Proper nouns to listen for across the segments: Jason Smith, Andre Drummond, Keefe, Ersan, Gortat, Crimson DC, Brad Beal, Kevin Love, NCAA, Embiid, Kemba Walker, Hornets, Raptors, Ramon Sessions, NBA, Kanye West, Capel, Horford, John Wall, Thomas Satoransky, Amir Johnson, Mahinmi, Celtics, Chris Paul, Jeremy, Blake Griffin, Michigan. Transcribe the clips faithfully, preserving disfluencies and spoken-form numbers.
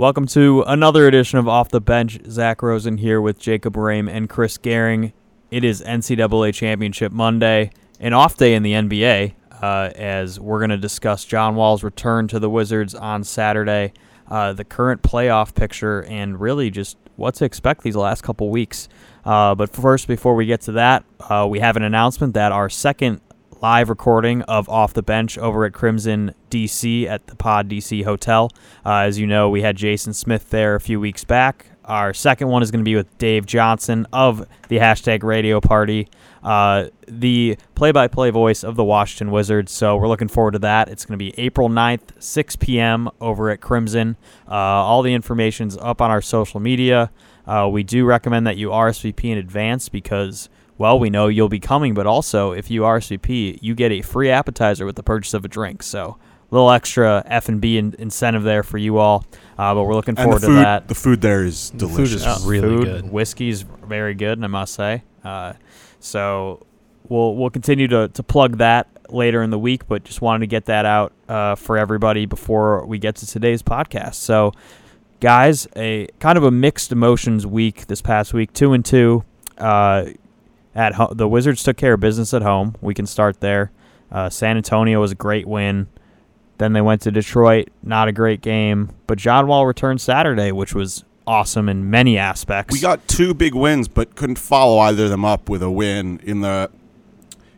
Welcome to another edition of Off the Bench. Zach Rosen here with Jacob Rehm and Chris Gehring. It is N C double A Championship Monday, an off day in the N B A, uh, as we're going to discuss John Wall's return to the Wizards on Saturday, uh, the current playoff picture, and really just what to expect these last couple weeks. Uh, but first, before we get to that, uh, we have an announcement that our second live recording of Off the Bench over at Crimson D C at the Pod D C Hotel. Uh, as you know, we had Jason Smith there a few weeks back. Our second one is going to be with Dave Johnson of the hashtag Radio Party, uh, the play-by-play voice of the Washington Wizards. So we're looking forward to that. It's going to be April ninth, six p.m. over at Crimson. Uh, all the information's up on our social media. Uh, we do recommend that you R S V P in advance because, well, we know you'll be coming, but also if you R S V P, you get a free appetizer with the purchase of a drink. So a little extra F and B in- incentive there for you all, uh, but we're looking forward food, to that. The food there is delicious. The food is really food, good. Whiskey's very good, I must say. Uh, so we'll we'll continue to, to plug that later in the week, but just wanted to get that out uh, for everybody before we get to today's podcast. So, guys, a kind of a mixed emotions week this past week, two and two. Uh, At ho- the Wizards took care of business at home. We can start there. Uh, San Antonio was a great win. Then they went to Detroit. Not a great game. But John Wall returned Saturday, which was awesome in many aspects. We got two big wins, but couldn't follow either of them up with a win in the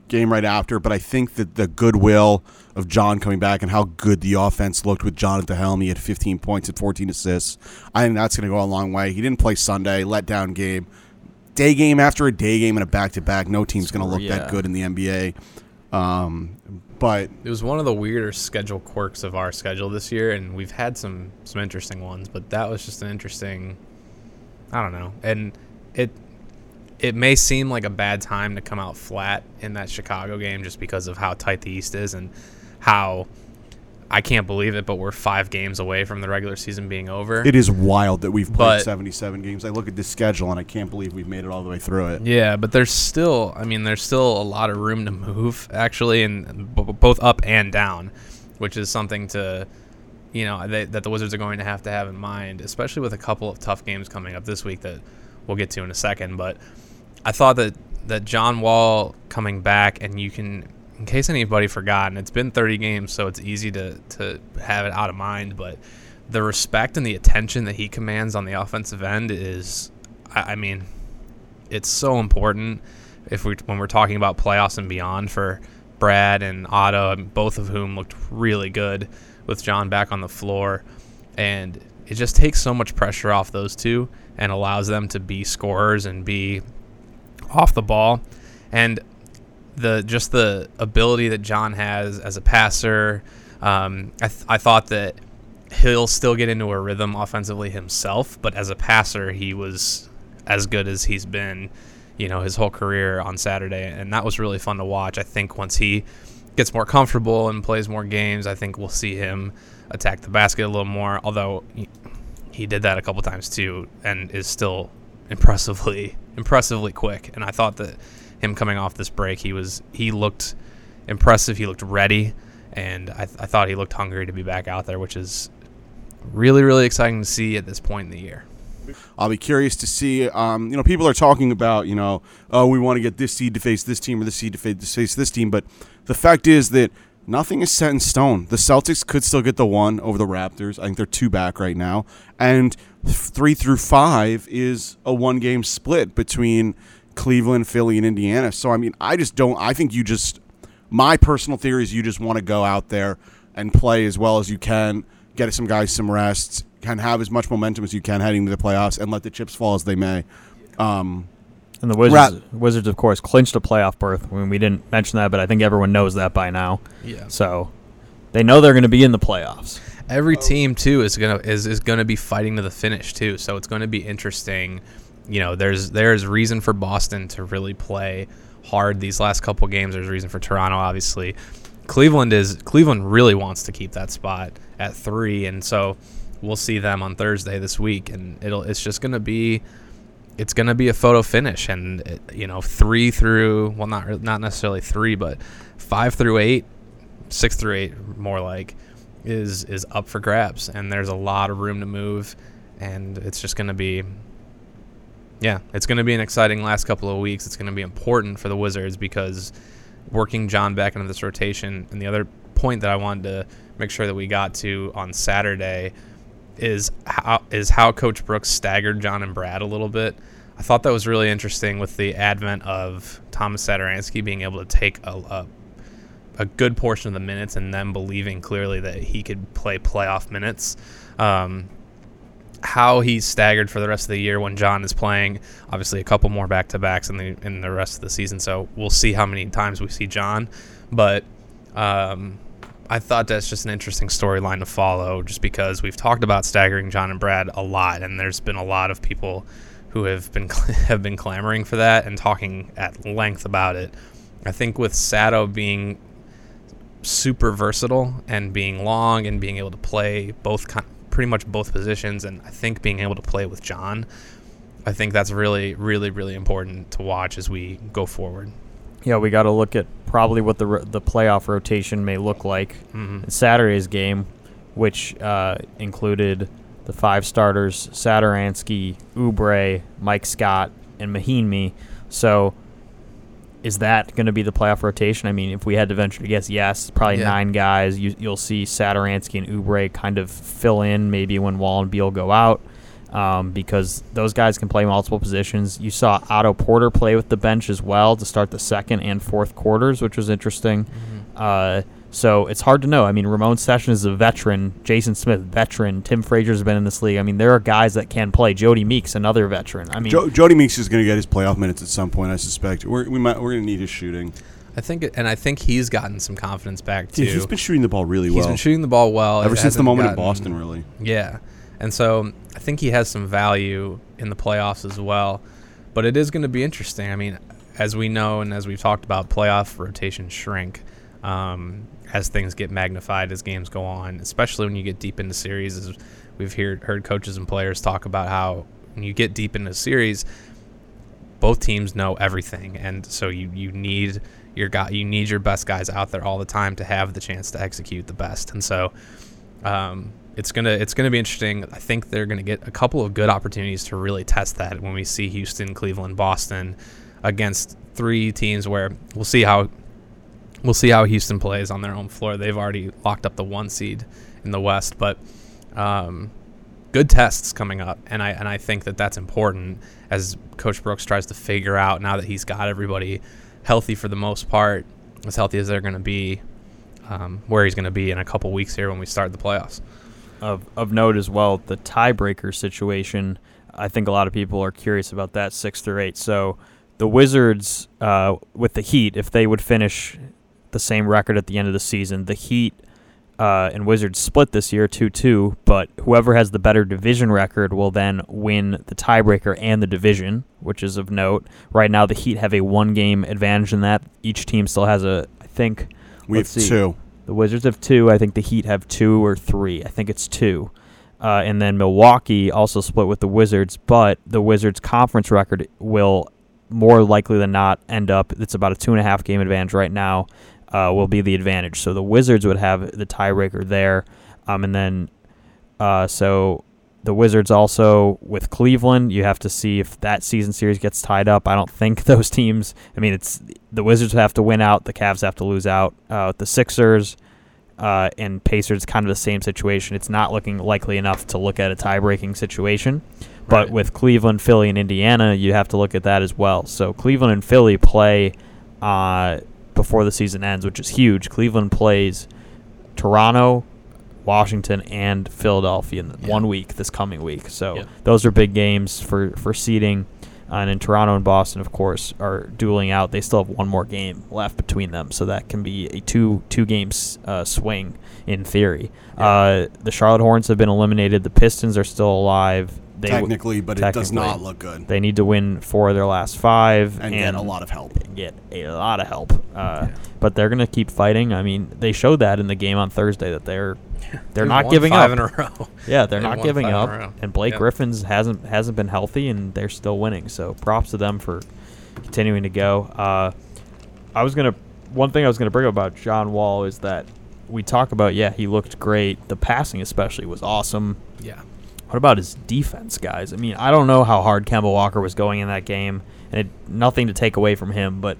game right after. But I think that the goodwill of John coming back and how good the offense looked with John at the helm. He had fifteen points and fourteen assists. I think that's going to go a long way. He didn't play Sunday. Letdown game. Day game after a day game and a back-to-back, no team's going to look yeah. that good in the N B A. Um, but it was one of the weirder schedule quirks of our schedule this year, and we've had some some interesting ones, but that was just an interesting, I don't know. And it it may seem like a bad time to come out flat in that Chicago game just because of how tight the East is and how, I can't believe it, but we're five games away from the regular season being over. It is wild that we've played but, seventy-seven games. I look at this schedule, and I can't believe we've made it all the way through it. Yeah, but there's still, I mean, there's still a lot of room to move, actually, and b- both up and down, which is something to, you know, they, that the Wizards are going to have to have in mind, especially with a couple of tough games coming up this week that we'll get to in a second. But I thought that, that John Wall coming back, and you can – in case anybody forgot, and it's been thirty games, so it's easy to, to have it out of mind, but the respect and the attention that he commands on the offensive end is, I, I mean, it's so important if we when we're talking about playoffs and beyond for Brad and Otto, both of whom looked really good with John back on the floor, and it just takes so much pressure off those two and allows them to be scorers and be off the ball, and the just the ability that John has as a passer. Um, I, th- I thought that he'll still get into a rhythm offensively himself, but as a passer, he was as good as he's been, you know, his whole career on Saturday, and that was really fun to watch. I think once he gets more comfortable and plays more games, I think we'll see him attack the basket a little more, although he did that a couple times too and is still impressively, impressively quick, and I thought that him coming off this break, he was he looked impressive. He looked ready, and I, th- I thought he looked hungry to be back out there, which is really, really exciting to see at this point in the year. I'll be curious to see. Um, you know, people are talking about, you know, oh, we want to get this seed to face this team or this seed to face this team, but the fact is that nothing is set in stone. The Celtics could still get the one over the Raptors. I think they're two back right now, and three through five is a one-game split between Cleveland, Philly, and Indiana. So, I mean, I just don't – I think you just – my personal theory is you just want to go out there and play as well as you can, get some guys some rests, can have as much momentum as you can heading to the playoffs, and let the chips fall as they may. Um, and the Wizards, ra- Wizards, of course, clinched a playoff berth. I mean, we didn't mention that, but I think everyone knows that by now. Yeah. So, they know they're going to be in the playoffs. Every team, too, is going to is, is going to be fighting to the finish, too. So, it's going to be interesting – you know, there's there's reason for Boston to really play hard these last couple games. There's reason for Toronto, obviously. Cleveland is Cleveland really wants to keep that spot at three, and so we'll see them on Thursday this week. And it'll it's just gonna be it's gonna be a photo finish, and it, you know, three through well, not not necessarily three, but five through eight, six through eight, more like is is up for grabs, and there's a lot of room to move, and it's just going to be, yeah, it's going to be an exciting last couple of weeks. It's going to be important for the Wizards because working John back into this rotation, and the other point that I wanted to make sure that we got to on Saturday is how is how Coach Brooks staggered John and Brad a little bit. I thought that was really interesting with the advent of Thomas Satoransky being able to take a, a a good portion of the minutes and them believing clearly that he could play playoff minutes. Um, how he's staggered for the rest of the year when John is playing, obviously a couple more back-to-backs in the in the rest of the season, so we'll see how many times we see John. But um, I thought that's just an interesting storyline to follow just because we've talked about staggering John and Brad a lot, and there's been a lot of people who have been have been clamoring for that and talking at length about it. I think with Sato being super versatile and being long and being able to play both pretty much both positions, and I think being able to play with John, I think that's really really really important to watch as we go forward. Yeah, we got to look at probably what the ro- the playoff rotation may look like. Mm-hmm. Saturday's game, which uh, included the five starters Satoransky, Oubre, Mike Scott, and Mahinmi. So is that going to be the playoff rotation? I mean, if we had to venture to guess, yes, probably yeah. nine guys. You, you'll see Satoransky and Oubre kind of fill in maybe when Wall and Beal go out um, because those guys can play multiple positions. You saw Otto Porter play with the bench as well to start the second and fourth quarters, which was interesting. Mm-hmm. Uh, so it's hard to know. I mean, Ramon Sessions is a veteran. Jason Smith, veteran. Tim Frazier has been in this league. I mean, there are guys that can play. Jody Meeks, another veteran. I mean, jo- Jody Meeks is going to get his playoff minutes at some point, I suspect. We're, we might, we're going to need his shooting. I think, and I think he's gotten some confidence back too. Dude, he's been shooting the ball really well. He's been shooting the ball well ever since the moment in Boston, really. Yeah, and so I think he has some value in the playoffs as well. But it is going to be interesting. I mean, as we know and as we've talked about, playoff rotations shrink. Um, as things get magnified as games go on, especially when you get deep into series. As we've heard, heard coaches and players talk about how when you get deep into a series, both teams know everything, and so you, you need your guy, you need your best guys out there all the time to have the chance to execute the best. And so um, it's gonna it's gonna be interesting. I think they're gonna get a couple of good opportunities to really test that when we see Houston, Cleveland, Boston against three teams where we'll see how. We'll see how Houston plays on their own floor. They've already locked up the one seed in the West, but um, good tests coming up, and I and I think that that's important as Coach Brooks tries to figure out now that he's got everybody healthy for the most part, as healthy as they're going to be, um, where he's going to be in a couple weeks here when we start the playoffs. Of of note as well, the tiebreaker situation. I think a lot of people are curious about that six through eight. So the Wizards uh, with the Heat, if they would finish the same record at the end of the season. The Heat uh, and Wizards split this year two two, but whoever has the better division record will then win the tiebreaker and the division, which is of note. Right now, the Heat have a one-game advantage in that. Each team still has a, I think, we have see. two. The Wizards have two. I think the Heat have two or three. I think it's two. Uh, and then Milwaukee also split with the Wizards, but the Wizards' conference record will more likely than not end up, it's about a two-and-a-half game advantage right now, Uh, will be the advantage. So the Wizards would have the tiebreaker there. Um, and then uh, so the Wizards also with Cleveland, you have to see if that season series gets tied up. I don't think those teams, I mean, it's the Wizards have to win out. The Cavs have to lose out. Uh, the Sixers uh, and Pacers, kind of the same situation. It's not looking likely enough to look at a tie-breaking situation. But right. With Cleveland, Philly, and Indiana, you have to look at that as well. So Cleveland and Philly play uh before the season ends, which is huge. Cleveland plays Toronto, Washington, and Philadelphia in yeah. one week this coming week. So yeah. those are big games for, for seeding. And in Toronto and Boston, of course, are dueling out. They still have one more game left between them, so that can be a two two game uh, swing in theory. Yeah. Uh, the Charlotte Hornets have been eliminated. The Pistons are still alive. They technically, w- but technically, it does not look good. They need to win four of their last five. And, and get a lot of help. Get a lot of help. Uh, yeah. But they're going to keep fighting. I mean, they showed that in the game on Thursday that they're they're They've not giving up. Five in a row. Yeah, they're They've not giving up. And Blake yep. Griffin's hasn't hasn't been healthy, and they're still winning. So props to them for continuing to go. Uh, I was going to one thing I was going to bring up about John Wall is that we talk about, yeah, he looked great. The passing especially was awesome. Yeah. What about his defense, guys? I mean, I don't know how hard Kemba Walker was going in that game, and it, nothing to take away from him, but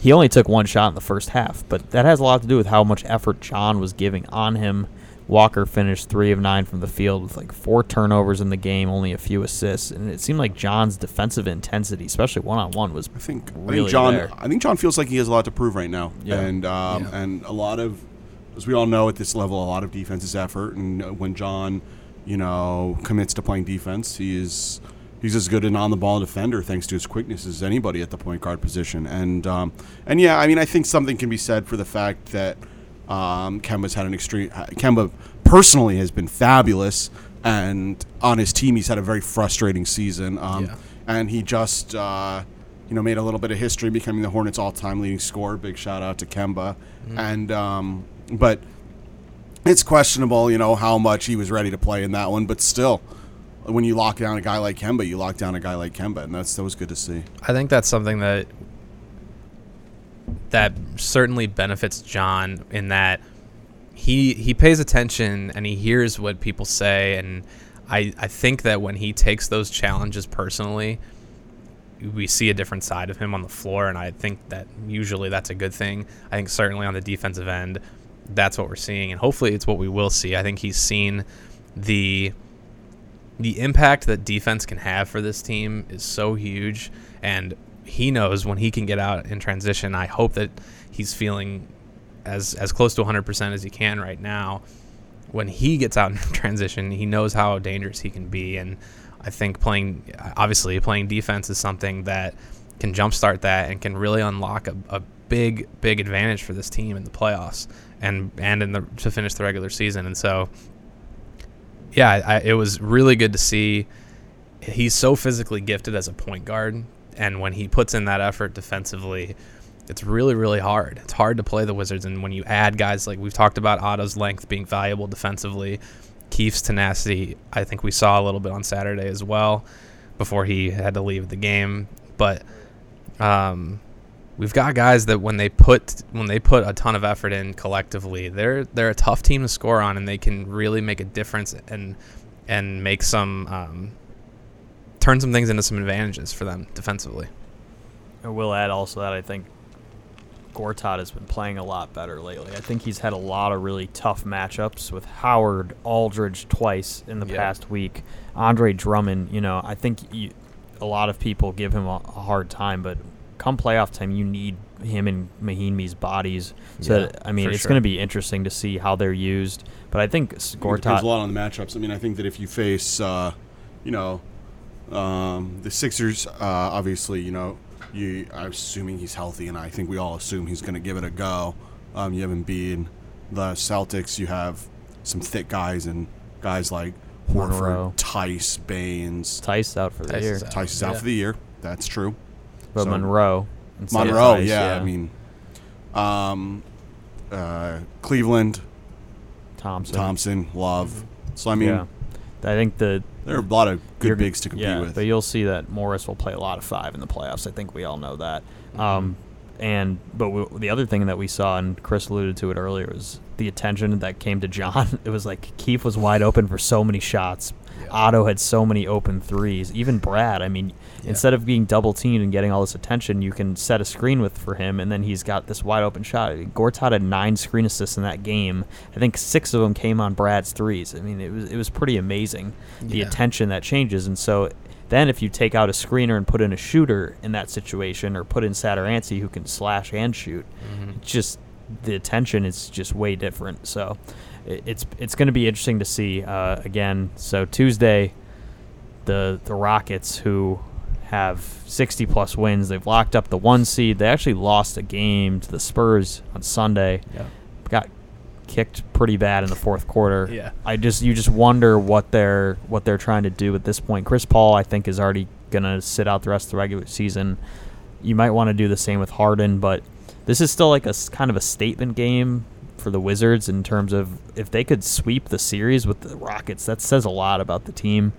he only took one shot in the first half. But that has a lot to do with how much effort John was giving on him. Walker finished three of nine from the field with like four turnovers in the game, only a few assists, and it seemed like John's defensive intensity, especially one-on-one, was I think, really I think John, there. I think John feels like he has a lot to prove right now, yeah. and um, yeah. and a lot of, as we all know at this level, a lot of defense is effort, and when John, you know, commits to playing defense, he is he's as good an on-the-ball defender thanks to his quickness as anybody at the point guard position, and um, and yeah, I mean, I think something can be said for the fact that. Um, Kemba's had an extreme. Kemba personally has been fabulous, and on his team, he's had a very frustrating season. Um, yeah. And he just, uh, you know, made a little bit of history, becoming the Hornets' all-time leading scorer. Big shout out to Kemba. Mm-hmm. And um, but it's questionable, you know, how much he was ready to play in that one. But still, when you lock down a guy like Kemba, you lock down a guy like Kemba, and that's that was good to see. I think that's something that. That certainly benefits John in that he he pays attention and he hears what people say, and I, I think that when he takes those challenges personally, we see a different side of him on the floor, and I think that usually that's a good thing. I think certainly on the defensive end, that's what we're seeing, and hopefully it's what we will see. I think he's seen the the impact that defense can have for this team is so huge, and he knows when he can get out in transition. I hope that he's feeling as as close to one hundred percent as he can right now. When he gets out in transition, he knows how dangerous he can be. And I think playing, obviously playing defense is something that can jumpstart that and can really unlock a, a big, big advantage for this team in the playoffs and, and in the to finish the regular season. And so, yeah, I, it was really good to see. He's so physically gifted as a point guard. And when he puts in that effort defensively, it's really, really hard. It's hard to play the Wizards. And when you add guys like we've talked about, Otto's length being valuable defensively, Keefe's tenacity, I think we saw a little bit on Saturday as well before he had to leave the game. But um, we've got guys that when they put when they put a ton of effort in collectively, they're they're a tough team to score on, and they can really make a difference and and make some. Um, turn some things into some advantages for them defensively. I will add also that I think Gortat has been playing a lot better lately. I think he's had a lot of really tough matchups with Howard, Aldridge twice in the yeah. past week. Andre Drummond, you know, I think you, a lot of people give him a, a hard time, but come playoff time, you need him and Mahinmi's bodies. So, yeah, that, I mean, it's sure. going to be interesting to see how they're used. But I think Gortat... It depends a lot on the matchups. I mean, I think that if you face, uh, you know... Um, the Sixers, uh, obviously, you know, you, I'm assuming he's healthy, and I think we all assume he's going to give it a go. Um, you have Embiid. The Celtics, you have some thick guys and guys like Horford, Tice, Baines. Tice out for the Tice year. Is Tice is out yeah. for the year. That's true. But so, Monroe. Monroe, Tice, yeah, yeah. I mean, um, uh, Cleveland. Thompson. Thompson, Love. So, I mean. Yeah. I think the... There are a lot of good bigs to compete yeah, with. But you'll see that Morris will play a lot of five in the playoffs. I think we all know that. Mm-hmm. Um, and But we, the other thing that we saw, and Chris alluded to it earlier, was the attention that came to John. It was like Keefe was wide open for so many shots. Yeah. Otto had so many open threes. Even Brad, I mean, yeah. instead of being double-teamed and getting all this attention, you can set a screen with for him, and then he's got this wide-open shot. Gortat had nine screen assists in that game. I think six of them came on Brad's threes. I mean, it was it was pretty amazing, the yeah. attention that changes. And so then if you take out a screener and put in a shooter in that situation or put in Satoransky, who can slash and shoot, mm-hmm. just the attention is just way different. So... It's it's going to be interesting to see uh, again. So Tuesday, the the Rockets, who have sixty plus wins, they've locked up the one seed. They actually lost a game to the Spurs on Sunday. Yeah. Got kicked pretty bad in the fourth quarter. Yeah. I just you just wonder what they're what they're trying to do at this point. Chris Paul, I think, is already going to sit out the rest of the regular season. You might want to do the same with Harden, but this is still like a kind of a statement game for the Wizards in terms of if they could sweep the series with the Rockets. That says a lot about the team.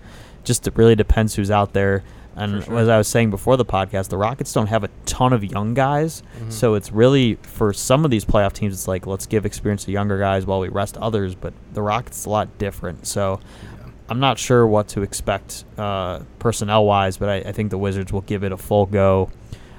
Just it really depends who's out there. And sure. as I was saying before the podcast, the Rockets don't have a ton of young guys. Mm-hmm. So it's really, for some of these playoff teams, it's like, let's give experience to younger guys while we rest others. But the Rockets are a lot different. So yeah. I'm not sure what to expect uh, personnel-wise, but I, I think the Wizards will give it a full go.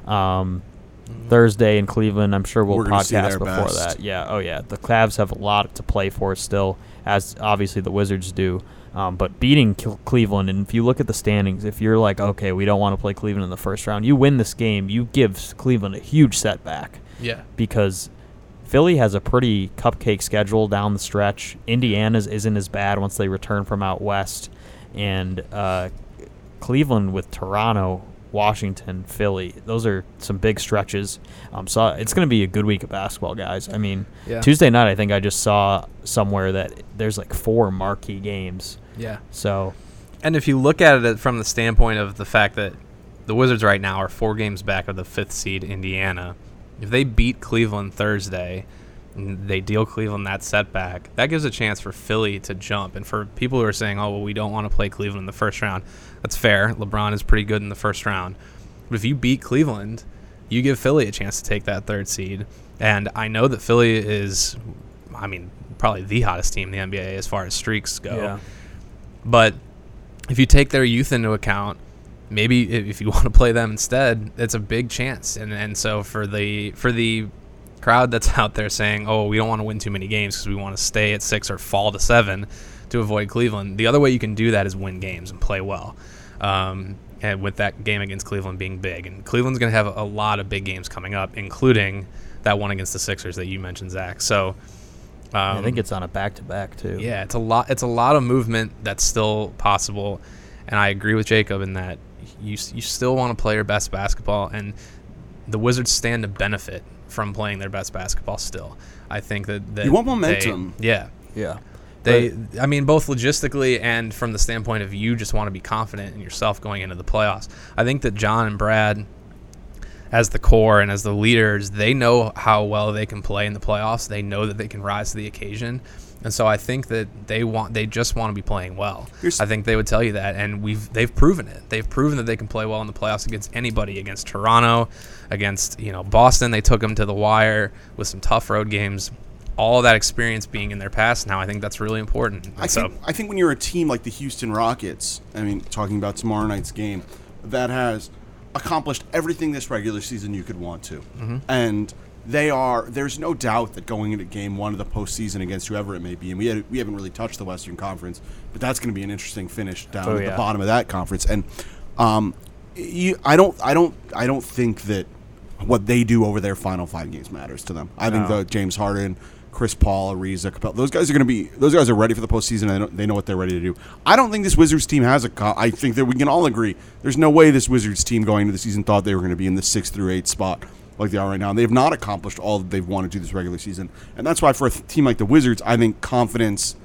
Um, mm-hmm. Thursday in Cleveland, I'm sure we'll We're podcast before best. that. Yeah, oh yeah. The Cavs have a lot to play for still, as obviously the Wizards do. Um, but beating Cleveland, and if you look at the standings, if you're like, okay, we don't want to play Cleveland in the first round, you win this game, you give Cleveland a huge setback. Yeah. Because Philly has a pretty cupcake schedule down the stretch. Indiana's isn't as bad once they return from out west. And uh, Cleveland with Toronto, Washington, Philly, those are some big stretches. Um, so it's going to be a good week of basketball, guys. I mean, yeah. Tuesday night, I think I just saw somewhere that there's like four marquee games. Yeah. So, and if you look at it from the standpoint of the fact that the Wizards right now are four games back of the fifth seed Indiana, if they beat Cleveland Thursday and they deal Cleveland that setback, that gives a chance for Philly to jump. And for people who are saying, oh, well, we don't want to play Cleveland in the first round, that's fair. LeBron is pretty good in the first round. But if you beat Cleveland, you give Philly a chance to take that third seed. And I know that Philly is, I mean, probably the hottest team in the N B A as far as streaks go. Yeah. But if you take their youth into account, maybe if you want to play them instead, it's a big chance. And and so for the for the crowd that's out there saying, oh, we don't want to win too many games because we want to stay at six or fall to seven to avoid Cleveland, the other way you can do that is win games and play well. Um, and with that game against Cleveland being big. And Cleveland's going to have a lot of big games coming up, including that one against the Sixers that you mentioned, Zach. So. Um, I think it's on a back-to-back too. Yeah, it's a lot. It's a lot of movement that's still possible, and I agree with Jacob in that you you still want to play your best basketball, and the Wizards stand to benefit from playing their best basketball. Still, I think that, that you want momentum. They, yeah, yeah. They, right. I mean, both logistically and from the standpoint of you just want to be confident in yourself going into the playoffs. I think that John and Brad, as the core and as the leaders, they know how well they can play in the playoffs. They know that they can rise to the occasion. And so I think that they want they just want to be playing well. St- I think they would tell you that, and we've they've proven it. They've proven that they can play well in the playoffs against anybody, against Toronto, against, you know, Boston. They took them to the wire with some tough road games. All that experience being in their past now, I think that's really important. I so, think I think when you're a team like the Houston Rockets, I mean, talking about tomorrow night's game, that has accomplished everything this regular season you could want to. Mm-hmm. And they are, there's no doubt that going into game one of the postseason against whoever it may be, and we had, we haven't really touched the Western Conference, but that's going to be an interesting finish down oh, at yeah. the bottom of that conference. And um, you, I don't, I don't, I don't think that what they do over their final five games matters to them. I no. think the James Harden, Chris Paul, Ariza, Capel, those guys are going to be, those guys are ready for the postseason. They know, they know what they're ready to do. I don't think this Wizards team has a, I think that we can all agree, there's no way this Wizards team going into the season thought they were going to be in the sixth through eighth spot like they are right now. And they have not accomplished all that they've wanted to this regular season. And that's why for a team like the Wizards, I think confidence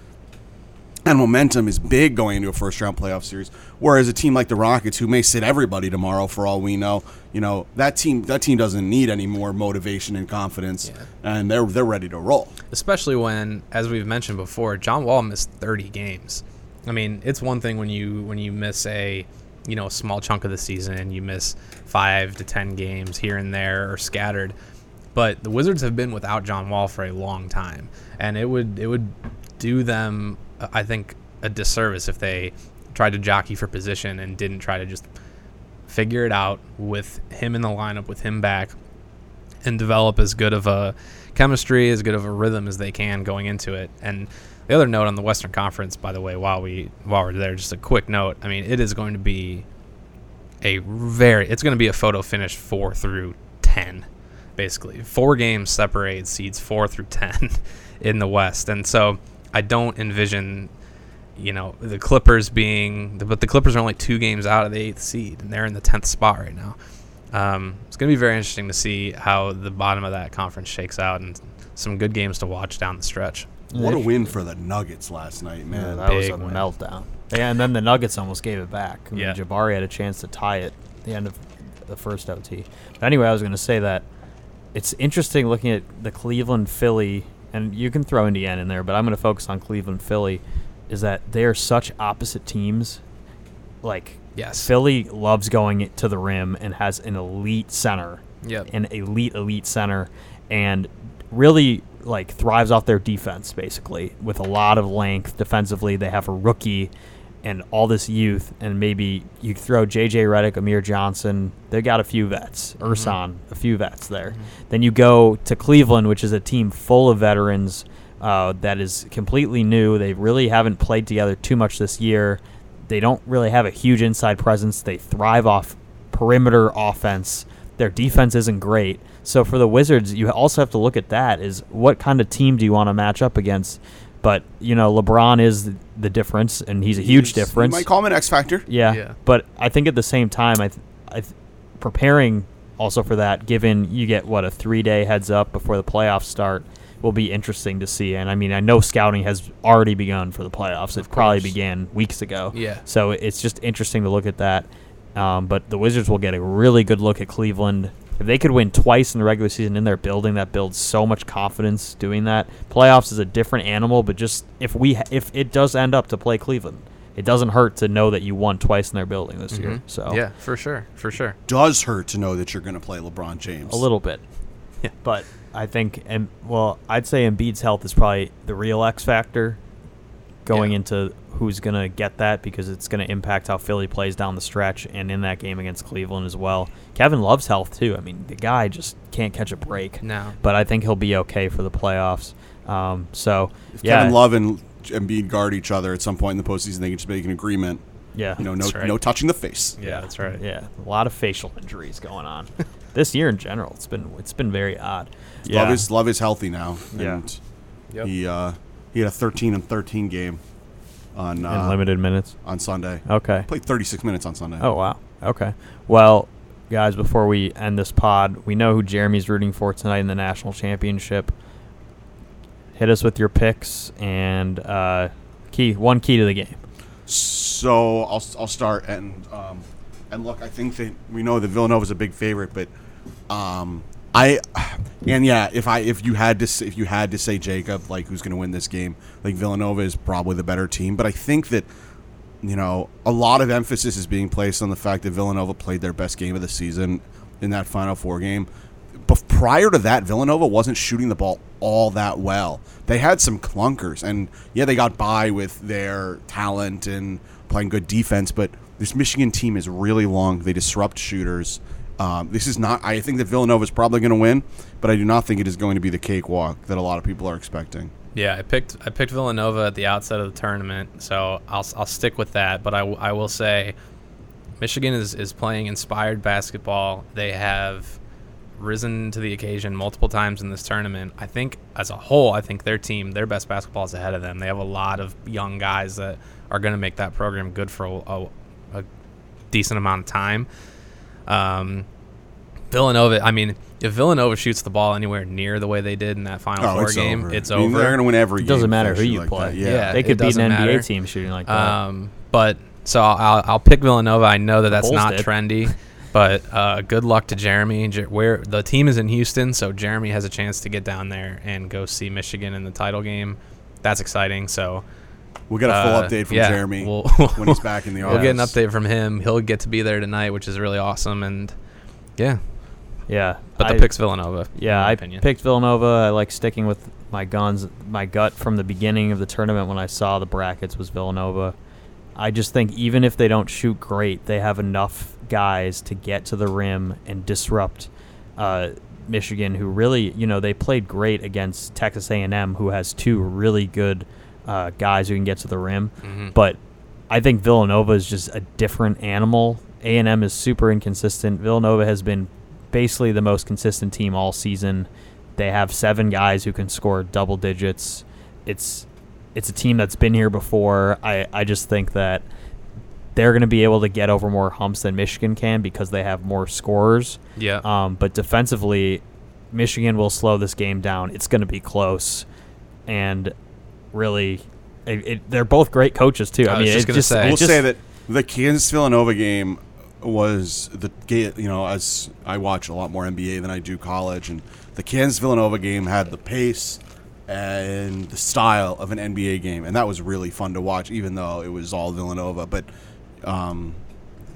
and momentum is big going into a first-round playoff series, whereas a team like the Rockets, who may sit everybody tomorrow for all we know, you know, that team that team doesn't need any more motivation and confidence, yeah. and they're they're ready to roll. Especially when, as we've mentioned before, John Wall missed thirty games. I mean, it's one thing when you when you miss a you know a small chunk of the season and you miss five to ten games here and there or scattered, but the Wizards have been without John Wall for a long time, and it would it would do them, I think, a disservice if they tried to jockey for position and didn't try to just figure it out with him in the lineup, with him back, and develop as good of a chemistry, as good of a rhythm as they can going into it. And the other note on the Western Conference, by the way, while we while we're there, just a quick note. I mean, it is going to be a very it's going to be a photo finish four through ten, basically. Four games separate seeds four through ten in the West, and so I don't envision, you know, the Clippers being, but the Clippers are only two games out of the eighth seed, and they're in the tenth spot right now. Um, it's going to be very interesting to see how the bottom of that conference shakes out, and some good games to watch down the stretch. What a win for the Nuggets last night, man. Yeah, that was a win. meltdown. Yeah, and then the Nuggets almost gave it back. I mean, yeah. Jabari had a chance to tie it at the end of the first O T. But anyway, I was going to say that it's interesting looking at the Cleveland-Philly, and you can throw Indiana in there, but I'm going to focus on Cleveland, Philly, is that they are such opposite teams. Like, Yes. Philly loves going to the rim and has an elite center. Yep. An elite, elite center, and really like thrives off their defense, basically, with a lot of length defensively. They have a rookie and all this youth, and maybe you throw J J Redick, Amir Johnson. They've got a few vets. Mm-hmm. Ersan, a few vets there. Mm-hmm. Then you go to Cleveland, which is a team full of veterans uh, that is completely new. They really haven't played together too much this year. They don't really have a huge inside presence. They thrive off perimeter offense. Their defense isn't great. So for the Wizards, you also have to look at that, is what kind of team do you want to match up against? But, you know, LeBron is the difference, and he's a huge he's, difference. You might call him an X factor. Yeah. yeah. But I think at the same time, I, th- I th- preparing also for that, given you get, what, a three-day heads up before the playoffs start, will be interesting to see. And, I mean, I know scouting has already begun for the playoffs. It probably began weeks ago. Yeah. So it's just interesting to look at that. Um, but the Wizards will get a really good look at Cleveland. If they could win twice in the regular season in their building, that builds so much confidence doing that. Playoffs is a different animal, but just if we ha- if it does end up to play Cleveland, it doesn't hurt to know that you won twice in their building this mm-hmm. year. So yeah, for sure, for sure. It does hurt to know that you're going to play LeBron James. A little bit. Yeah. But I think, and well, I'd say Embiid's health is probably the real X factor going yeah. into who's going to get that, because it's going to impact how Philly plays down the stretch and in that game against Cleveland as well. Kevin Love's health, too. I mean, the guy just can't catch a break. No. But I think he'll be okay for the playoffs. Um, so, if yeah. Kevin Love and Embiid guard each other at some point in the postseason, they can just make an agreement. Yeah. You know, no, right. no touching the face. Yeah, yeah, that's right. Yeah. A lot of facial injuries going on. This year in general, it's been it's been very odd. Yeah. Love is, Love is healthy now. And yeah. Yep. He, uh, he had a thirteen and thirteen game. On, uh, in limited minutes? On Sunday. Okay. Played thirty-six minutes on Sunday. Oh, wow. Okay. Well, guys, before we end this pod, we know who Jeremy's rooting for tonight in the national championship. Hit us with your picks and uh, key one key to the game. So I'll I'll start. And, um, and look, I think that we know that Villanova's a big favorite, but um, I – and, yeah, if I if you had to say, if you had to say, Jacob, like, who's going to win this game, like, Villanova is probably the better team. But I think that, you know, a lot of emphasis is being placed on the fact that Villanova played their best game of the season in that Final Four game. But prior to that, Villanova wasn't shooting the ball all that well. They had some clunkers. And, yeah, they got by with their talent and playing good defense. But this Michigan team is really long. They disrupt shooters. Um, this is not. I think that Villanova is probably going to win, but I do not think it is going to be the cakewalk that a lot of people are expecting. Yeah, I picked I picked Villanova at the outset of the tournament, so I'll I'll stick with that. But I, w- I will say, Michigan is, is playing inspired basketball. They have risen to the occasion multiple times in this tournament. I think as a whole, I think their team, their best basketball is ahead of them. They have a lot of young guys that are going to make that program good for a, a, a decent amount of time. Um, Villanova, I mean, if Villanova shoots the ball anywhere near the way they did in that Final oh, Four it's game, over. it's I mean, over. They're going to win every game. It doesn't matter who you like play. Yeah. yeah, They could beat an N B A matter. team shooting like that. Um, but so I'll, I'll pick Villanova. I know that that's Bulls not did. trendy, but uh, good luck to Jeremy. Jer- where the team is in Houston, so Jeremy has a chance to get down there and go see Michigan in the title game. That's exciting, so... We'll get a full uh, update from yeah, Jeremy we'll, when he's back in the office. We'll get an update from him. He'll get to be there tonight, which is really awesome. And yeah, yeah. But I, the pick's Villanova. Yeah, I opinion. picked Villanova. I like sticking with my guns. My gut from the beginning of the tournament when I saw the brackets was Villanova. I just think even if they don't shoot great, they have enough guys to get to the rim and disrupt uh, Michigan, who really, you know, they played great against Texas A and M, who has two really good. Uh, guys who can get to the rim, mm-hmm. but I think Villanova is just a different animal. A and M is super inconsistent. Villanova has been basically the most consistent team all season. They have seven guys who can score double digits. It's it's a team that's been here before. I, I just think that they're going to be able to get over more humps than Michigan can because they have more scorers. Yeah. Um. But defensively, Michigan will slow this game down. It's going to be close, and really it, it, they're both great coaches too. I, I mean, just it just, say. We'll just, say that the Kansas Villanova game was the you know as I watch a lot more N B A than I do college, and the Kansas Villanova game had the pace and the style of an N B A game, and that was really fun to watch even though it was all Villanova. But um,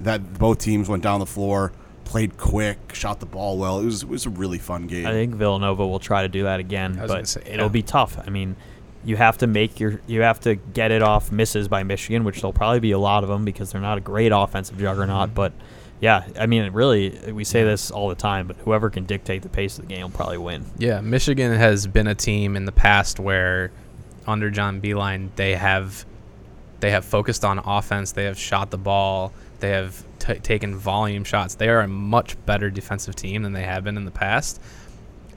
that both teams went down the floor, played quick, shot the ball well. It was it was a really fun game. I think Villanova will try to do that again, but say, yeah. it'll be tough. I mean, you have to make your you have to get it off misses by Michigan, which there'll probably be a lot of them because they're not a great offensive juggernaut, mm-hmm. but yeah, I mean, really, we say this all the time, but whoever can dictate the pace of the game will probably win. Yeah, Michigan has been a team in the past where under John Beilein, they have they have focused on offense, they have shot the ball, they have t- taken volume shots. They are a much better defensive team than they have been in the past.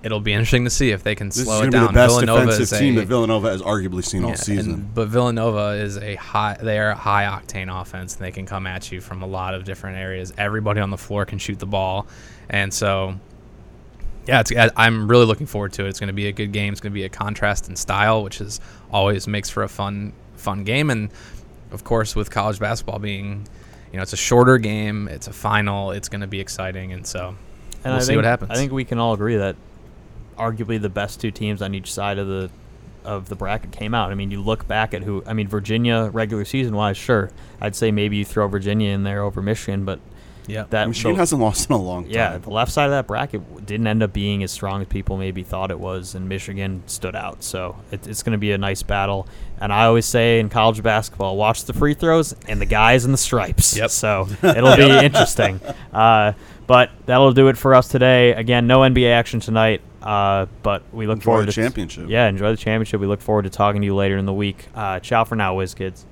It'll be interesting to see if they can this slow it down. This is going to be the best Villanova defensive a, team that Villanova has arguably seen yeah, all season. And, but Villanova is a high, they are a high-octane offense, and they can come at you from a lot of different areas. Everybody on the floor can shoot the ball. And so, yeah, it's, I'm really looking forward to it. It's going to be a good game. It's going to be a contrast in style, which is always makes for a fun, fun game. And, of course, with college basketball being, you know, it's a shorter game, it's a final, it's going to be exciting. And so and we'll I see think, what happens. I think we can all agree that arguably the best two teams on each side of the of the bracket came out. I mean, you look back at who, I mean, Virginia regular season-wise, sure. I'd say maybe you throw Virginia in there over Michigan, but yeah, that Michigan the, hasn't lost in a long time. Yeah, the left side of that bracket didn't end up being as strong as people maybe thought it was, and Michigan stood out. So it, it's going to be a nice battle. And I always say in college basketball, watch the free throws and the guys in the stripes. Yep. So it'll be interesting. Uh, but that'll do it for us today. Again, no N B A action tonight. Uh, but we look enjoy forward the to the championship. Yeah, enjoy the championship. We look forward to talking to you later in the week. Uh, ciao for now, WizKids.